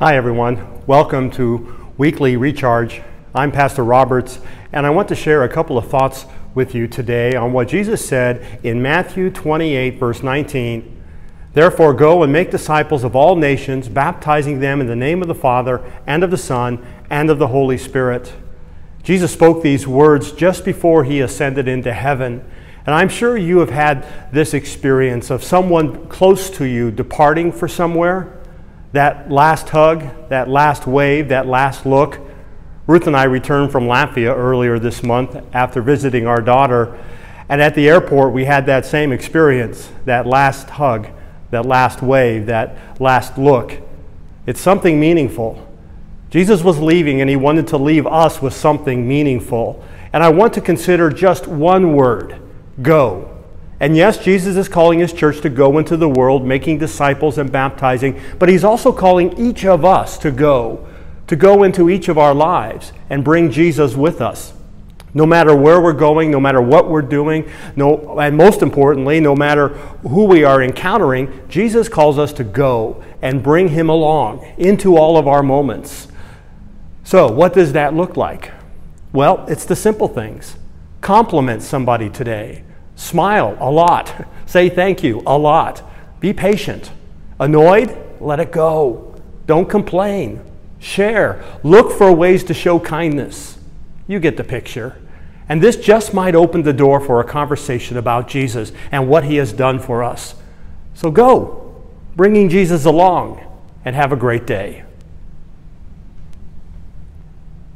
Hi everyone, welcome to Weekly Recharge. I'm Pastor Roberts, and I want to share a couple of thoughts with you today on what Jesus said in Matthew 28, verse 19. Therefore go and make disciples of all nations, baptizing them in the name of the Father, and of the Son, and of the Holy Spirit. Jesus spoke these words just before he ascended into heaven. And I'm sure you have had this experience of someone close to you departing for somewhere. That last hug, that last wave, that last look. Ruth and I returned from Latvia earlier this month after visiting our daughter. And at the airport, we had that same experience, that last hug, that last wave, that last look. It's something meaningful. Jesus was leaving, and he wanted to leave us with something meaningful. And I want to consider just one word: go. And yes, Jesus is calling his church to go into the world, making disciples and baptizing, but he's also calling each of us to go into each of our lives and bring Jesus with us. No matter where we're going, no matter what we're doing, and most importantly, no matter who we are encountering, Jesus calls us to go and bring him along into all of our moments. So what does that look like? Well, it's the simple things. Compliment somebody today. Smile a lot. Say thank you a lot. Be patient. Annoyed? Let it go. Don't complain. Share. Look for ways to show kindness. You get the picture. And this just might open the door for a conversation about Jesus and what he has done for us. So go, bringing Jesus along, and have a great day.